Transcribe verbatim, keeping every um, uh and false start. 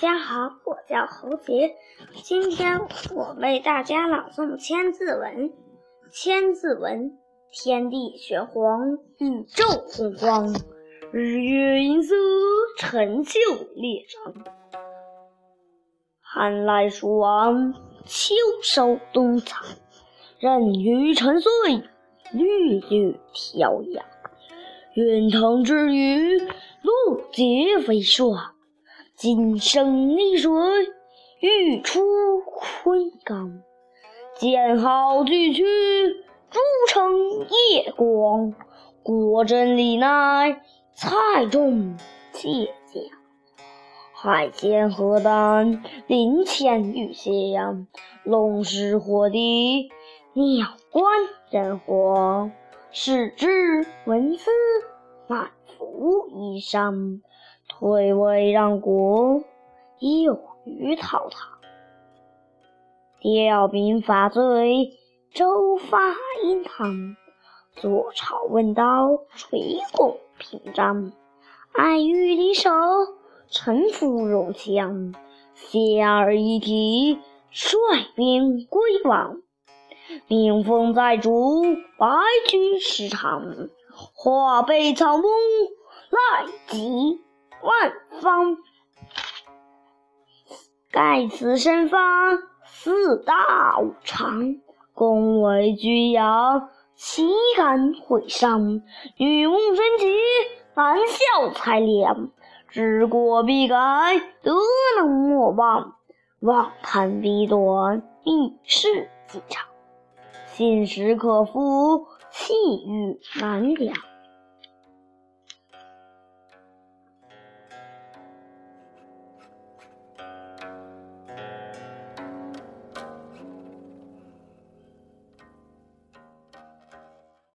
家好，我叫侯杰，今天我为大家朗诵千字文。千字文，天地玄黄，宇宙洪荒，日月盈苏，成就列张。寒来暑往，秋收冬藏，荏苒沉穗，绿绿飘扬。云腾之余，露结飞霜，金生逆水，玉出昆冈。剑号巨阙，朱成夜光，国珍李奈，蔡仲介家。海鲜荷担，林潜玉香，龙师火帝，鸟官人皇。始知文思，满腹衣裳，退位让国，囿于草堂。调民伐罪，周发殷唐，坐朝问道，垂拱平章。爱欲离手，臣服戎羌，卸而一体，率兵归王。民风在主，白居食堂，化被藏翁，赖及万方。盖此身方，四大五常，恭维居尧，岂敢毁伤？女慕贞洁，男效才良，治国必改，德能莫忘。妄谈彼短，一世几长。信实可夫，气宇难量。